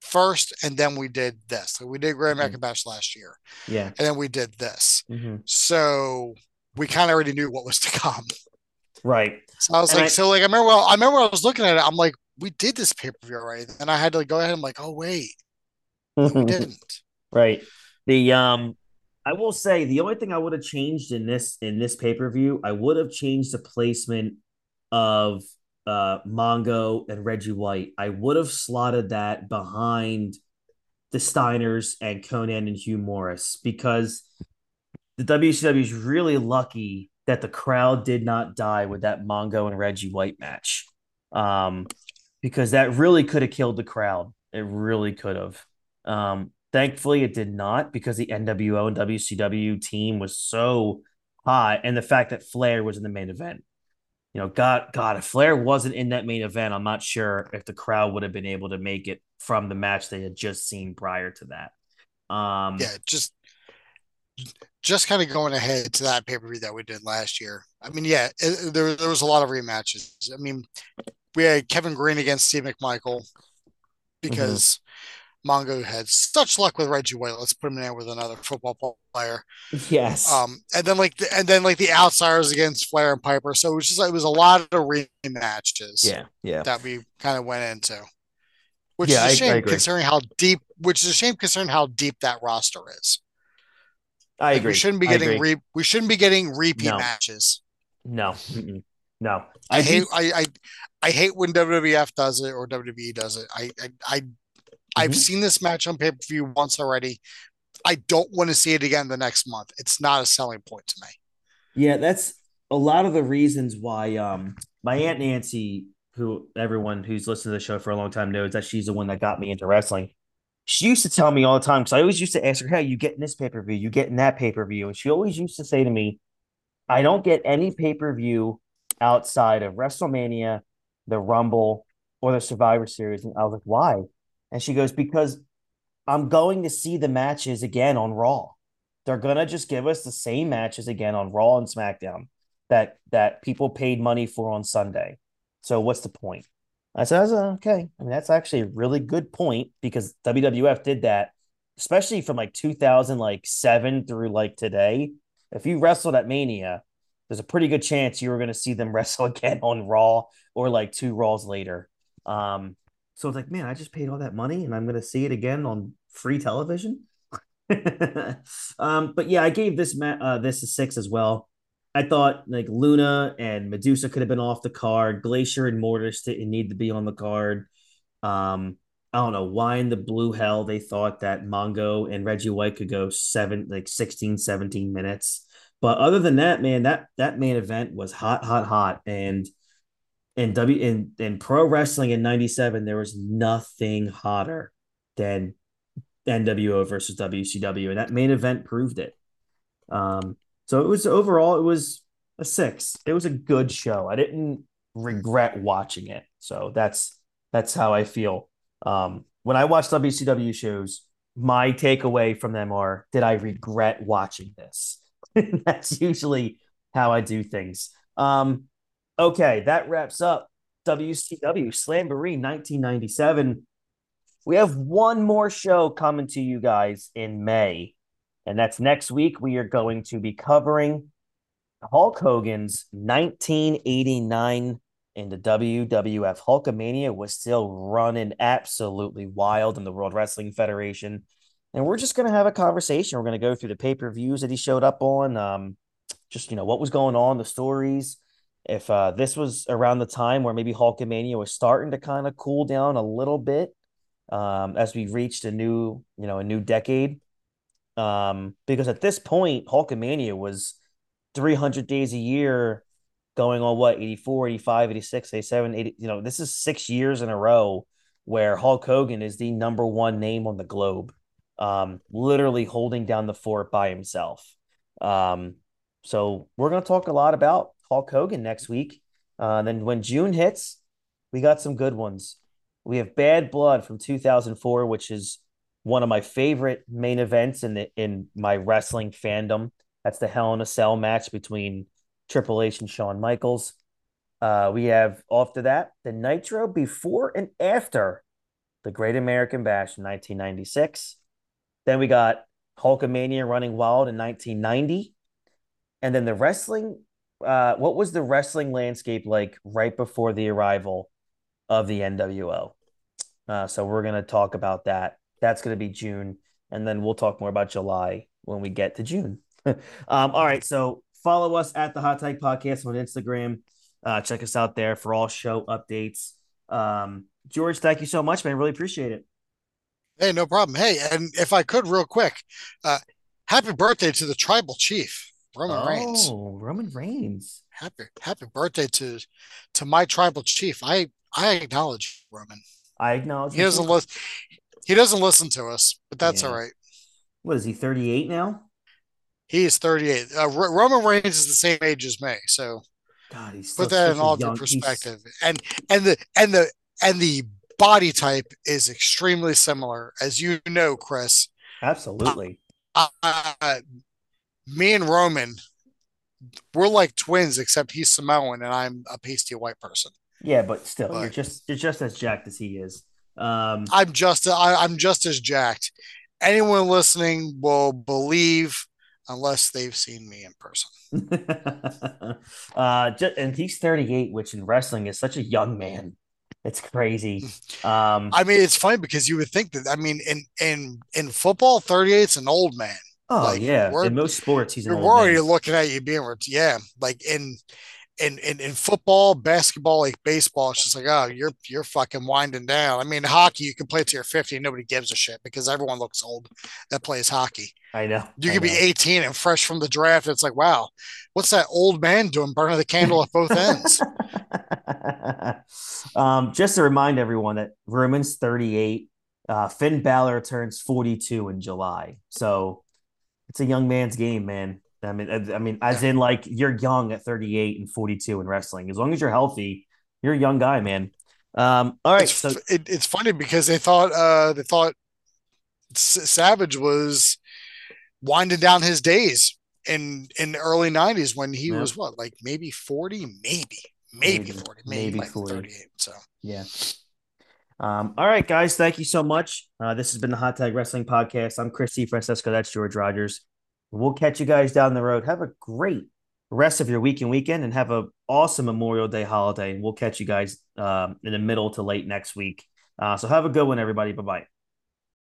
first, and then we did this. So we did Great American mm-hmm. Bash last year, yeah, and then we did this. Mm-hmm. So we kind of already knew what was to come, right? So I was and like, I, so like I remember, when I, I remember when I was looking at it, I'm like, we did this pay per view already, and I had to like go ahead and I'm like, oh wait, no, we didn't, right? The um. I will say the only thing I would have changed in this in this pay-per-view, I would have changed the placement of uh, Mongo and Reggie White. I would have slotted that behind the Steiners and Conan and Hugh Morris, because the W C W is really lucky that the crowd did not die with that Mongo and Reggie White match, um, because that really could have killed the crowd. It really could have. Um, thankfully, it did not, because the N W O and W C W team was so hot, and the fact that Flair was in the main event. You know, God, God, if Flair wasn't in that main event, I'm not sure if the crowd would have been able to make it from the match they had just seen prior to that. Um, yeah, just just kind of going ahead to that pay-per-view that we did last year. I mean, yeah, it, there, there was a lot of rematches. I mean, we had Kevin Greene against Steve McMichael because mm-hmm. Mongo had such luck with Reggie White. Let's put him in with another football player. Yes. Um, and then like, the, and then like the Outsiders against Flair and Piper. So it was just, it was a lot of rematches. Yeah, yeah. That we kind of went into, which yeah, is a shame I, I considering how deep. Which is a shame considering how deep that roster is. I like agree. We shouldn't be getting re- we shouldn't be getting repeat no. matches. No, Mm-mm. no. I, I hate do... I, I I hate when W W F does it or W W E does it. I I, I I've mm-hmm. seen this match on pay per view once already. I don't want to see it again the next month. It's not a selling point to me. Yeah, that's a lot of the reasons why. Um, my Aunt Nancy, who everyone who's listened to the show for a long time knows that she's the one that got me into wrestling. She used to tell me all the time, because I always used to ask her, hey, you getting this pay-per-view, you getting that pay-per-view. And she always used to say to me, I don't get any pay-per-view outside of WrestleMania, the Rumble, or the Survivor Series. And I was like, why? And she goes, because I'm going to see the matches again on Raw. They're going to just give us the same matches again on Raw and SmackDown that that people paid money for on Sunday. So what's the point? I said, okay, I mean, that's actually a really good point, because W W F did that, especially from like two thousand seven through like today. If you wrestled at Mania, there's a pretty good chance you were going to see them wrestle again on Raw or like two Raws later. Um, so it's like, man, I just paid all that money and I'm going to see it again on free television. um, but yeah, I gave this ma- uh, this a six as well. I thought like Luna and Medusa could have been off the card. Glacier and Mortis didn't need to be on the card. Um, I don't know why in the blue hell they thought that Mongo and Reggie White could go seven, like sixteen, seventeen minutes. But other than that, man, that, that main event was hot, hot, hot. And in W in, in pro wrestling in ninety-seven, there was nothing hotter than N W O versus W C W. And that main event proved it. Um, So it was overall, it was a six. It was a good show. I didn't regret watching it. So that's that's how I feel. Um, when I watch W C W shows, my takeaway from them are, did I regret watching this? That's usually how I do things. Um, okay, that wraps up W C W Slamboree nineteen ninety-seven. We have one more show coming to you guys in May. And that's next week. We are going to be covering Hulk Hogan's nineteen eighty-nine in the W W F. Hulkamania was still running absolutely wild in the World Wrestling Federation. And we're just going to have a conversation. We're going to go through the pay-per-views that he showed up on. Um, just, you know, what was going on, the stories. If uh, this was around the time where maybe Hulkamania was starting to kind of cool down a little bit um, as we reached a new, you know, a new decade. Um, because at this point, Hulkamania was three hundred days a year going on what, eighty-four, eighty-five, eighty-six, eighty-seven, eighty, you know, this is six years in a row where Hulk Hogan is the number one name on the globe, um, literally holding down the fort by himself. Um, so we're going to talk a lot about Hulk Hogan next week. Uh, and then when June hits, we got some good ones. We have Bad Blood from two thousand four, which is one of my favorite main events in the, in my wrestling fandom. That's the Hell in a Cell match between Triple H and Shawn Michaels. Uh, we have, after that, the Nitro before and after the Great American Bash in nineteen ninety-six. Then we got Hulkamania Running Wild in nineteen ninety. And then the wrestling, uh, what was the wrestling landscape like right before the arrival of the N W O? Uh, so we're going to talk about that. That's going to be June, and then we'll talk more about July when we get to June. um, all right, so follow us at the Hot Tag Podcast on Instagram. Uh, check us out there for all show updates. Um, George, thank you so much, man. Really appreciate it. Hey, no problem. Hey, and if I could real quick, uh, happy birthday to the tribal chief, Roman oh, Reigns. Oh, Roman Reigns. Happy happy birthday to to my tribal chief. I, I acknowledge Roman. I acknowledge he doesn't listen. He doesn't listen to us, but that's yeah. all right. What is he, thirty-eight now? He is thirty-eight. Uh, R- Roman Reigns is the same age as me, so God, he's put that in all due perspective. He's... And and the and the and the body type is extremely similar, as you know, Chris. Absolutely. Uh, uh, me and Roman, we're like twins, except he's Samoan and I'm a pasty white person. Yeah, but still, but, you're just you're just as jacked as he is. Um, I'm just I, I'm just as jacked. Anyone listening will believe. Unless they've seen me in person. uh, just, and he's thirty-eight, which in wrestling is such a young man. It's crazy. Um, I mean, it's funny because you would think that, I mean, in in, in football, thirty-eight's an old man. Oh, like, yeah. In most sports, he's an old man. We're already looking at you being, yeah. Like in, in in in football, basketball, like baseball, it's just like, oh, you're, you're fucking winding down. I mean, hockey, you can play till you're fifty and nobody gives a shit because everyone looks old that plays hockey. I know. You could be eighteen and fresh from the draft. It's like, wow, what's that old man doing burning the candle at both ends? um, just to remind everyone that Roman's thirty-eight. Uh, Finn Balor turns forty-two in July. So it's a young man's game, man. I mean, I, I mean, as in like you're young at thirty-eight and forty-two in wrestling. As long as you're healthy, you're a young guy, man. Um, all right. It's, so it, it's funny because they thought uh, they thought S- Savage was winding down his days in in the early nineties when he yeah. was what, like maybe forty, maybe, maybe, maybe forty, maybe, maybe like forty. thirty-eight. So yeah. Um, all right, guys, thank you so much. Uh, this has been the Hot Tag Wrestling Podcast. I'm Chris DeFrancesco. That's George Rogers. We'll catch you guys down the road. Have a great rest of your week and weekend, and have an awesome Memorial Day holiday. And we'll catch you guys um, in the middle to late next week. Uh, so have a good one, everybody. Bye bye.